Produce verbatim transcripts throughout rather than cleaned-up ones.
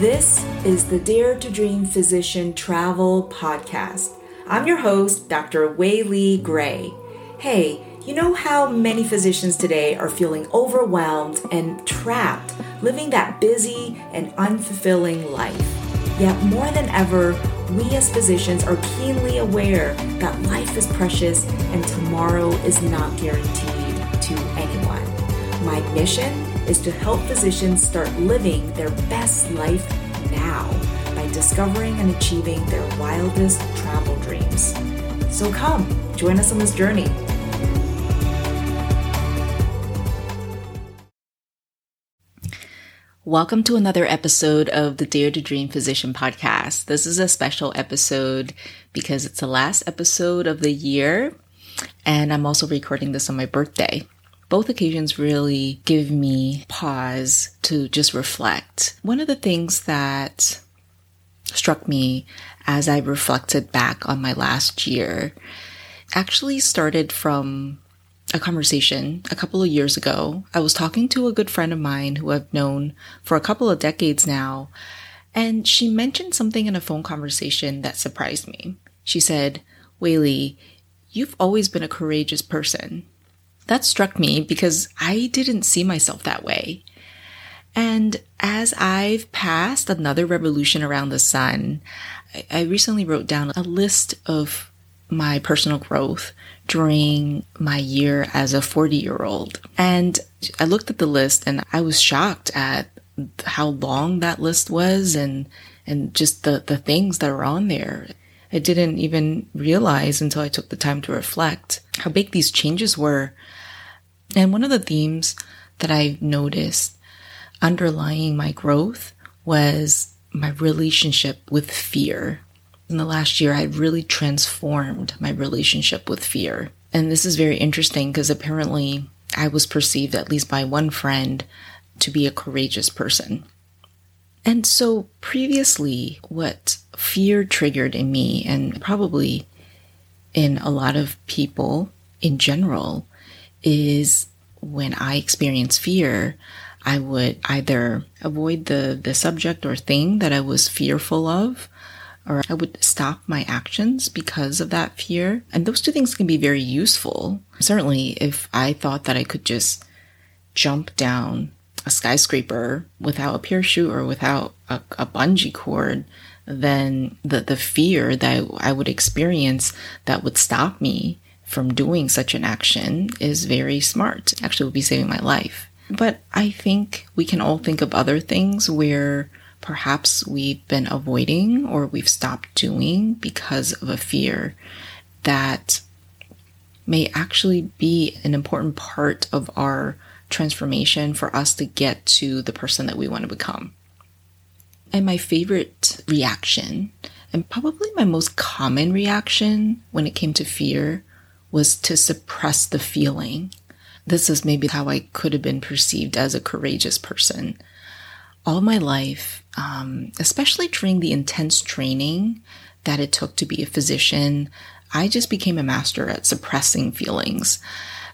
This is the Dare to Dream Physician Travel Podcast. I'm your host, Doctor Waylee Gray. Hey, you know how many physicians today are feeling overwhelmed and trapped, living that busy and unfulfilling life. Yet more than ever, we as physicians are keenly aware that life is precious and tomorrow is not guaranteed to anyone. My mission is to help physicians start living their best life now by discovering and achieving their wildest travel dreams. So come, join us on this journey. Welcome to another episode of the Dare to Dream Physician Podcast. This is a special episode because it's the last episode of the year, and I'm also recording this on my birthday. Both occasions really give me pause to just reflect. One of the things that struck me as I reflected back on my last year actually started from a conversation a couple of years ago. I was talking to a good friend of mine who I've known for a couple of decades now, and she mentioned something in a phone conversation that surprised me. She said, "Waylee, you've always been a courageous person." That struck me because I didn't see myself that way. And as I've passed another revolution around the sun, I recently wrote down a list of my personal growth during my year as a forty-year-old. And I looked at the list and I was shocked at how long that list was and and just the, the things that were on there. I didn't even realize until I took the time to reflect how big these changes were. And one of the themes that I noticed underlying my growth was my relationship with fear. In the last year, I really transformed my relationship with fear. And this is very interesting because apparently I was perceived, at least by one friend, to be a courageous person. And so previously, what fear triggered in me, and probably in a lot of people in general, is when I experience fear, I would either avoid the, the subject or thing that I was fearful of, or I would stop my actions because of that fear. And those two things can be very useful. Certainly, if I thought that I could just jump down a skyscraper without a parachute or without a, a bungee cord, then the, the fear that I would experience that would stop me from doing such an action is very smart. Actually, it would be saving my life. But I think we can all think of other things where perhaps we've been avoiding or we've stopped doing because of a fear that may actually be an important part of our transformation for us to get to the person that we want to become. And my favorite reaction, and probably my most common reaction when it came to fear, was to suppress the feeling. This is maybe how I could have been perceived as a courageous person. All my life, um, especially during the intense training that it took to be a physician, I just became a master at suppressing feelings.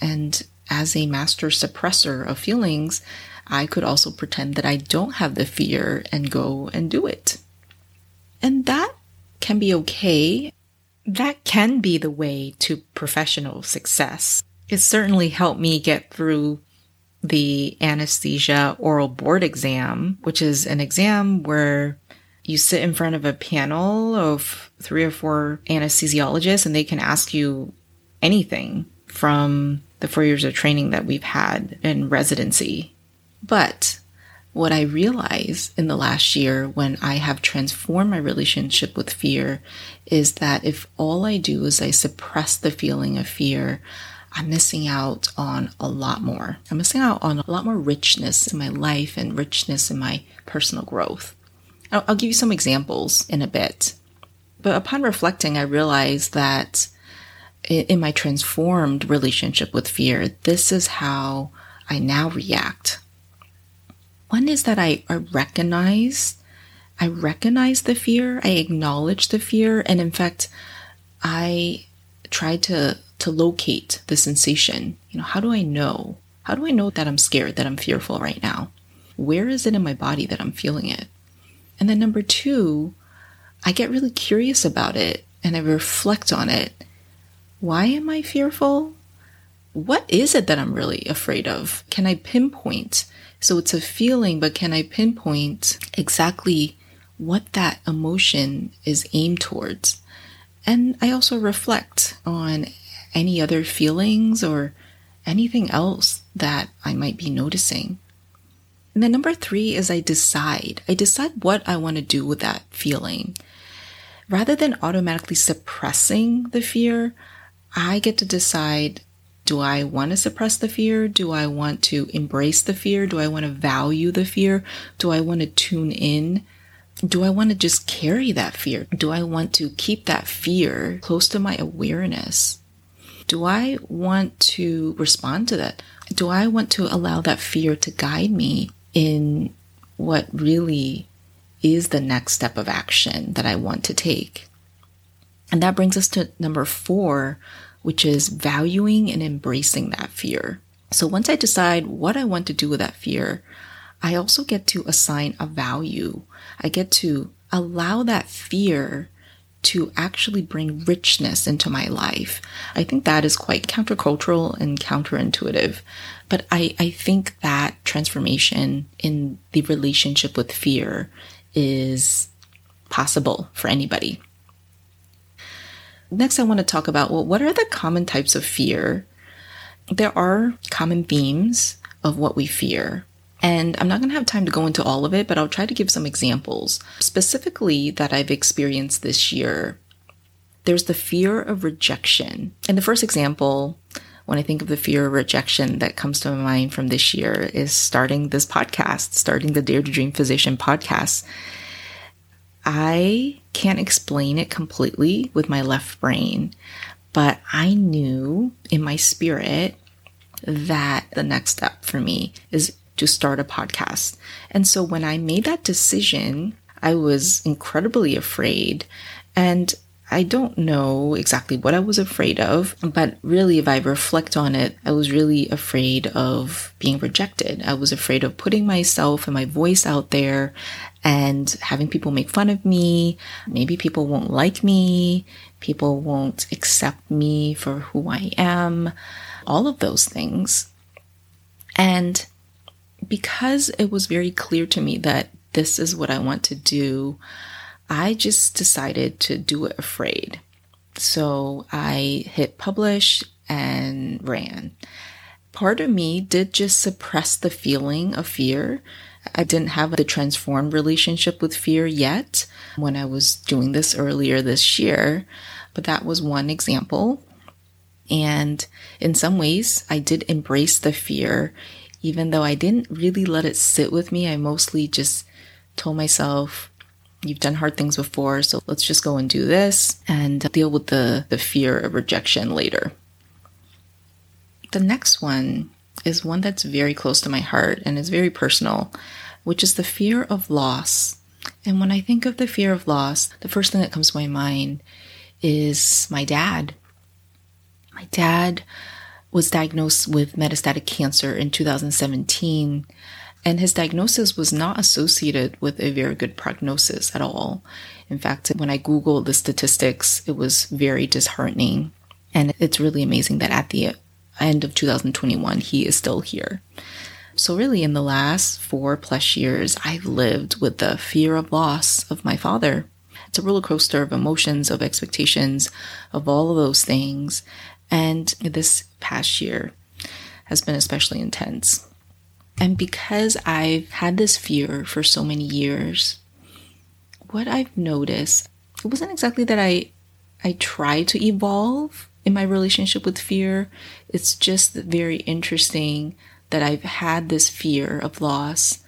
And as a master suppressor of feelings, I could also pretend that I don't have the fear and go and do it. And that can be okay. That can be the way to professional success. It certainly helped me get through the anesthesia oral board exam, which is an exam where you sit in front of a panel of three or four anesthesiologists and they can ask you anything from the four years of training that we've had in residency. But what I realized in the last year when I have transformed my relationship with fear is that if all I do is I suppress the feeling of fear, I'm missing out on a lot more. I'm missing out on a lot more richness in my life and richness in my personal growth. I'll, I'll give you some examples in a bit. But upon reflecting, I realized that in my transformed relationship with fear, this is how I now react. One is that I, I recognize, I recognize the fear, I acknowledge the fear, and in fact, I try to, to locate the sensation. You know, how do I know? How do I know that I'm scared, that I'm fearful right now? Where is it in my body that I'm feeling it? And then number two, I get really curious about it and I reflect on it. Why am I fearful? What is it that I'm really afraid of? Can I pinpoint? So it's a feeling, but can I pinpoint exactly what that emotion is aimed towards? And I also reflect on any other feelings or anything else that I might be noticing. And then number three is I decide. I decide what I want to do with that feeling. Rather than automatically suppressing the fear, I get to decide, do I want to suppress the fear? Do I want to embrace the fear? Do I want to value the fear? Do I want to tune in? Do I want to just carry that fear? Do I want to keep that fear close to my awareness? Do I want to respond to that? Do I want to allow that fear to guide me in what really is the next step of action that I want to take? And that brings us to number four, which is valuing and embracing that fear. So once I decide what I want to do with that fear, I also get to assign a value. I get to allow that fear to actually bring richness into my life. I think that is quite countercultural and counterintuitive, but I, I think that transformation in the relationship with fear is possible for anybody. Next, I want to talk about, well, what are the common types of fear? There are common themes of what we fear. And I'm not going to have time to go into all of it, but I'll try to give some examples specifically that I've experienced this year. There's the fear of rejection. And the first example, when I think of the fear of rejection that comes to my mind from this year, is starting this podcast, starting the Dare to Dream Physician podcast. I can't explain it completely with my left brain, but I knew in my spirit that the next step for me is to start a podcast. And so when I made that decision, I was incredibly afraid. And I don't know exactly what I was afraid of, but really, if I reflect on it, I was really afraid of being rejected. I was afraid of putting myself and my voice out there and having people make fun of me. Maybe people won't like me. People won't accept me for who I am. All of those things. And because it was very clear to me that this is what I want to do, I just decided to do it afraid. So I hit publish and ran. Part of me did just suppress the feeling of fear. I didn't have the transformed relationship with fear yet when I was doing this earlier this year, but that was one example. And in some ways, I did embrace the fear. Even though I didn't really let it sit with me, I mostly just told myself, you've done hard things before, so let's just go and do this and deal with the, the fear of rejection later. The next one is one that's very close to my heart and is very personal, which is the fear of loss. And when I think of the fear of loss, the first thing that comes to my mind is my dad. My dad was diagnosed with metastatic cancer in two thousand seventeen, and his diagnosis was not associated with a very good prognosis at all. In fact, when I Googled the statistics, it was very disheartening. And it's really amazing that at the end of two thousand twenty-one, he is still here. So really, in the last four plus years, I've lived with the fear of loss of my father. It's a roller coaster of emotions, of expectations, of all of those things. And this past year has been especially intense. And because I've had this fear for so many years, what I've noticed, it wasn't exactly that I I tried to evolve in my relationship with fear. It's just very interesting that I've had this fear of loss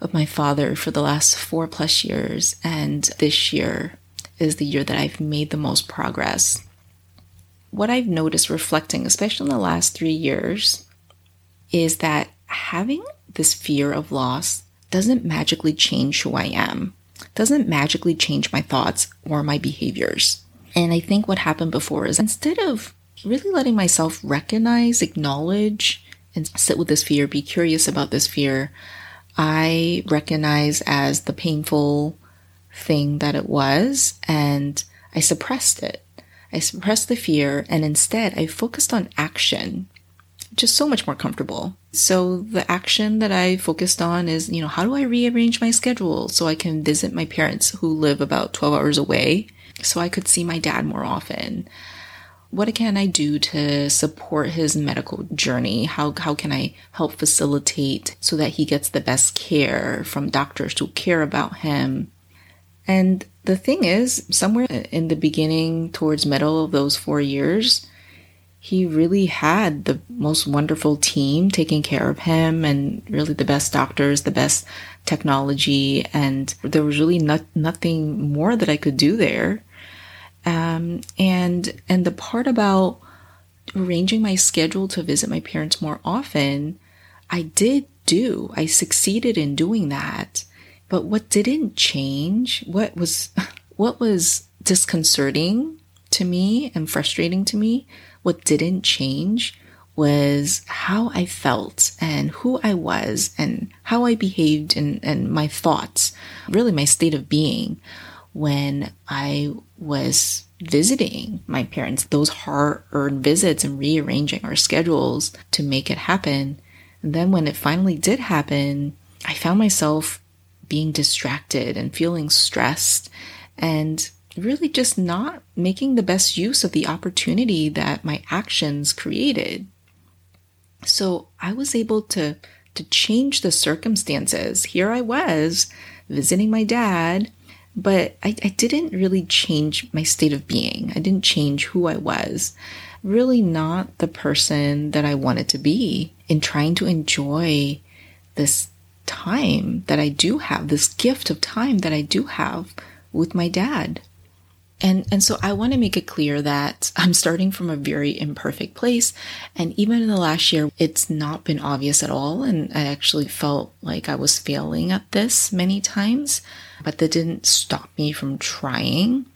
of my father for the last four plus years. And this year is the year that I've made the most progress. What I've noticed reflecting, especially in the last three years, is that having this fear of loss doesn't magically change who I am, doesn't magically change my thoughts or my behaviors. And I think what happened before is instead of really letting myself recognize, acknowledge, and sit with this fear, be curious about this fear, I recognized as the painful thing that it was, and I suppressed it. I suppressed the fear, and instead I focused on action, which is so much more comfortable. So the action that I focused on is, you know, how do I rearrange my schedule so I can visit my parents who live about twelve hours away so I could see my dad more often? What can I do to support his medical journey? How how can I help facilitate so that he gets the best care from doctors who care about him? And the thing is, somewhere in the beginning, towards middle of those four years, he really had the most wonderful team taking care of him, and really the best doctors, the best technology, and there was really not, nothing more that I could do there. Um, and and the part about arranging my schedule to visit my parents more often, I did do. I succeeded in doing that. But what didn't change, what was what was disconcerting to me and frustrating to me, what didn't change was how I felt and who I was and how I behaved and, and my thoughts, really my state of being when I was visiting my parents, those hard-earned visits and rearranging our schedules to make it happen. And then when it finally did happen, I found myself being distracted and feeling stressed and really just not making the best use of the opportunity that my actions created. So I was able to, to change the circumstances. Here I was visiting my dad, but I, I didn't really change my state of being. I didn't change who I was. Really not the person that I wanted to be in trying to enjoy this time that I do have, this gift of time that I do have with my dad. And and so I want to make it clear that I'm starting from a very imperfect place. And even in the last year, it's not been obvious at all. And I actually felt like I was failing at this many times, but that didn't stop me from trying.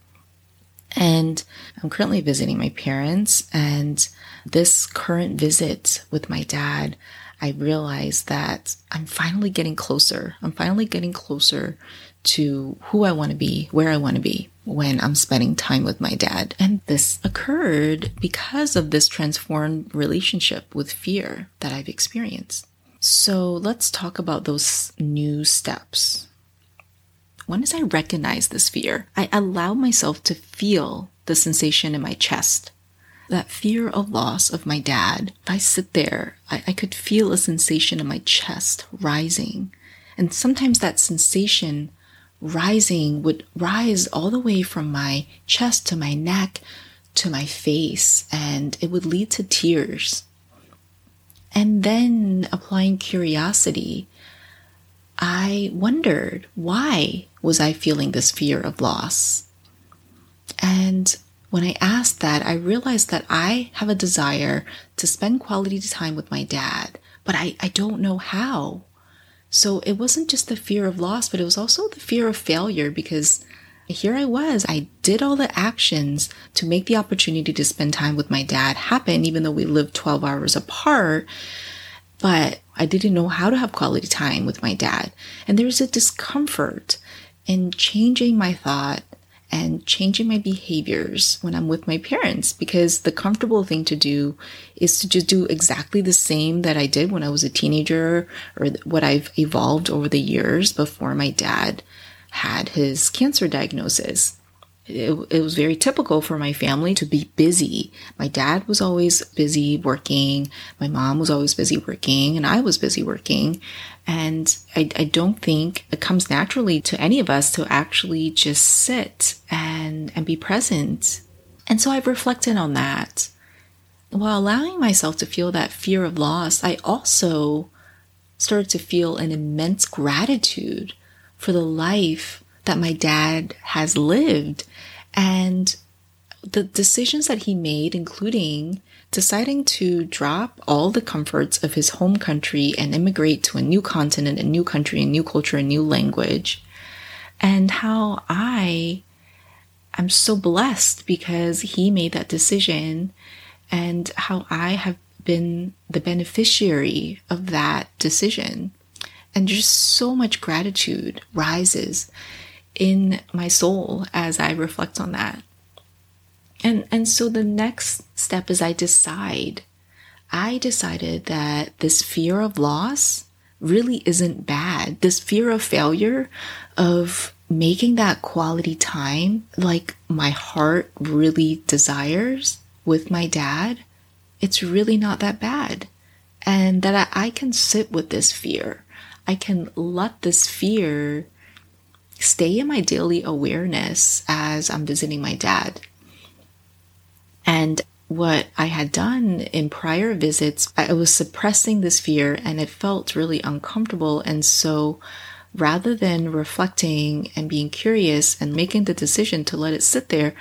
And I'm currently visiting my parents. And this current visit with my dad, I realized that I'm finally getting closer. I'm finally getting closer to who I want to be, where I want to be when I'm spending time with my dad. And this occurred because of this transformed relationship with fear that I've experienced. So let's talk about those new steps. One is I recognize this fear. I allow myself to feel the sensation in my chest. That fear of loss of my dad. If I sit there, I, I could feel a sensation in my chest rising. And sometimes that sensation rising would rise all the way from my chest to my neck to my face, and it would lead to tears. And then applying curiosity, I wondered, why was I feeling this fear of loss? And when I asked that, I realized that I have a desire to spend quality time with my dad, but I, I don't know how. So it wasn't just the fear of loss, but it was also the fear of failure, because here I was, I did all the actions to make the opportunity to spend time with my dad happen, even though we lived twelve hours apart, but I didn't know how to have quality time with my dad. And there was a discomfort in changing my thought and changing my behaviors when I'm with my parents, because the comfortable thing to do is to just do exactly the same that I did when I was a teenager, or what I've evolved over the years before my dad had his cancer diagnosis. It, it was very typical for my family to be busy. My dad was always busy working. My mom was always busy working, and I was busy working. And I, I don't think it comes naturally to any of us to actually just sit and, and be present. And so I've reflected on that. While allowing myself to feel that fear of loss, I also started to feel an immense gratitude for the life that my dad has lived and the decisions that he made, including deciding to drop all the comforts of his home country and immigrate to a new continent, a new country, a new culture, a new language. And how I am so blessed because he made that decision, and how I have been the beneficiary of that decision. And just so much gratitude rises in my soul as I reflect on that. And and so the next step is I decide. I decided that this fear of loss really isn't bad. This fear of failure, of making that quality time like my heart really desires with my dad, it's really not that bad. And that I, I can sit with this fear. I can let this fear stay in my daily awareness as I'm visiting my dad. And what I had done in prior visits, I was suppressing this fear and it felt really uncomfortable. And so rather than reflecting and being curious and making the decision to let it sit there,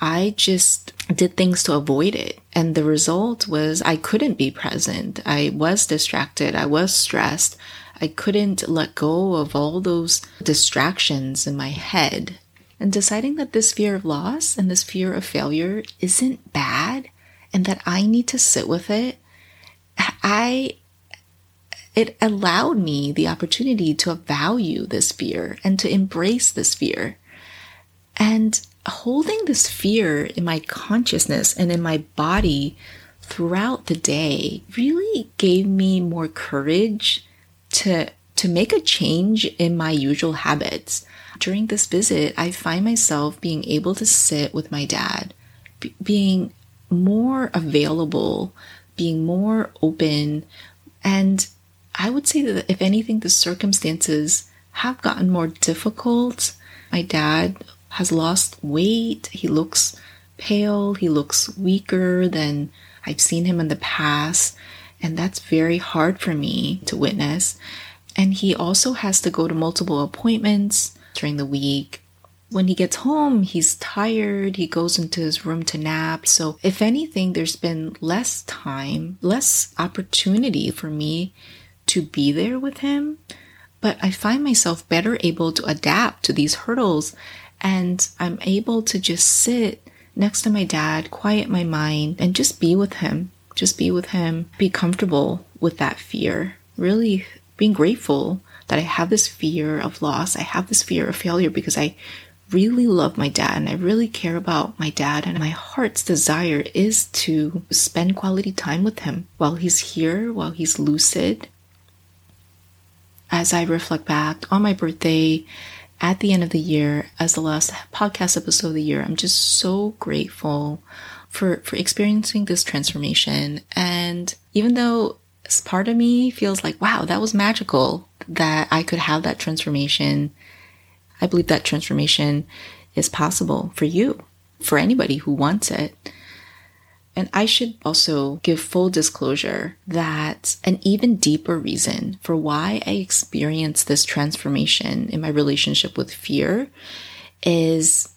I just did things to avoid it. And the result was I couldn't be present. I was distracted. I was stressed. I couldn't let go of all those distractions in my head. And deciding that this fear of loss and this fear of failure isn't bad and that I need to sit with it, I it allowed me the opportunity to value this fear and to embrace this fear. And holding this fear in my consciousness and in my body throughout the day really gave me more courage to to make a change in my usual habits. During this visit, I find myself being able to sit with my dad, b- being more available, being more open. And I would say that if anything, the circumstances have gotten more difficult. My dad has lost weight. He looks pale. He looks weaker than I've seen him in the past. And that's very hard for me to witness. And he also has to go to multiple appointments during the week. When he gets home, he's tired. He goes into his room to nap. So if anything, there's been less time, less opportunity for me to be there with him. But I find myself better able to adapt to these hurdles. And I'm able to just sit next to my dad, quiet my mind, and just be with him. Just be with him. Be comfortable with that fear. Really being grateful that I have this fear of loss. I have this fear of failure because I really love my dad and I really care about my dad. And my heart's desire is to spend quality time with him while he's here, while he's lucid. As I reflect back on my birthday, at the end of the year, as the last podcast episode of the year, I'm just so grateful for, for experiencing this transformation. And even though part of me feels like, wow, that was magical that I could have that transformation, I believe that transformation is possible for you, for anybody who wants it. And I should also give full disclosure that an even deeper reason for why I experienced this transformation in my relationship with fear is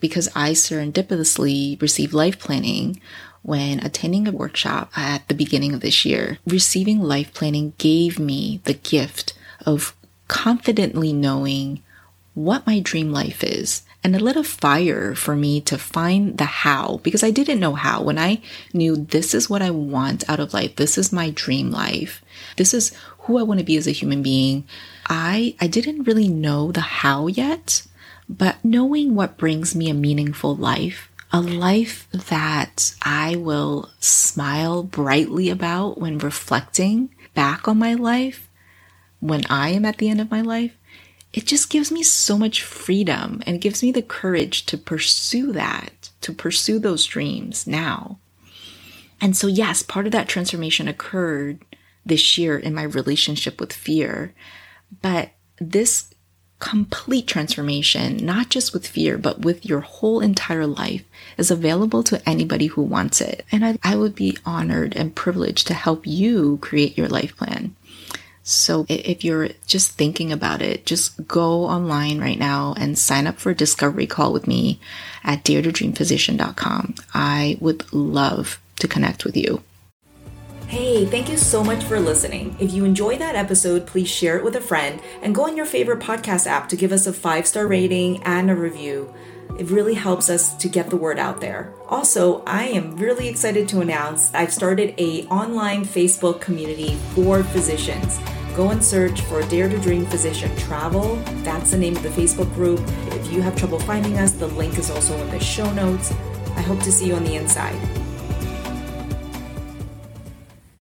because I serendipitously received life planning when attending a workshop at the beginning of this year. Receiving life planning gave me the gift of confidently knowing what my dream life is. And it lit a fire for me to find the how, because I didn't know how. When I knew this is what I want out of life, this is my dream life, this is who I want to be as a human being, I, I didn't really know the how yet, but knowing what brings me a meaningful life, a life that I will smile brightly about when reflecting back on my life, when I am at the end of my life, it just gives me so much freedom and gives me the courage to pursue that, to pursue those dreams now. And so yes, part of that transformation occurred this year in my relationship with fear, but this complete transformation, not just with fear, but with your whole entire life, is available to anybody who wants it. And I, I would be honored and privileged to help you create your life plan. So if you're just thinking about it, just go online right now and sign up for a discovery call with me at dare to dream physician dot com. I would love to connect with you. Hey, thank you so much for listening. If you enjoyed that episode, please share it with a friend and go on your favorite podcast app to give us a five-star rating and a review. It really helps us to get the word out there. Also, I am really excited to announce I've started an online Facebook community for physicians. go and search for Dare to Dream Physician Travel. That's the name of the Facebook group. If you have trouble finding us, the link is also in the show notes. I hope to see you on the inside.